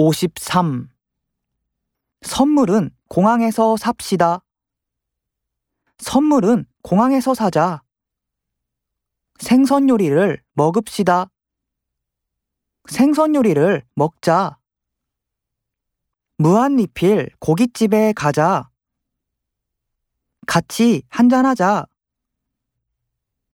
53. 선물은 공항에서 삽시다. 선물은 공항에서 사자. 생선 요리를 먹읍시다. 생선 요리를 먹자. 무한리필 고깃집에 가자. 같이 한잔하자.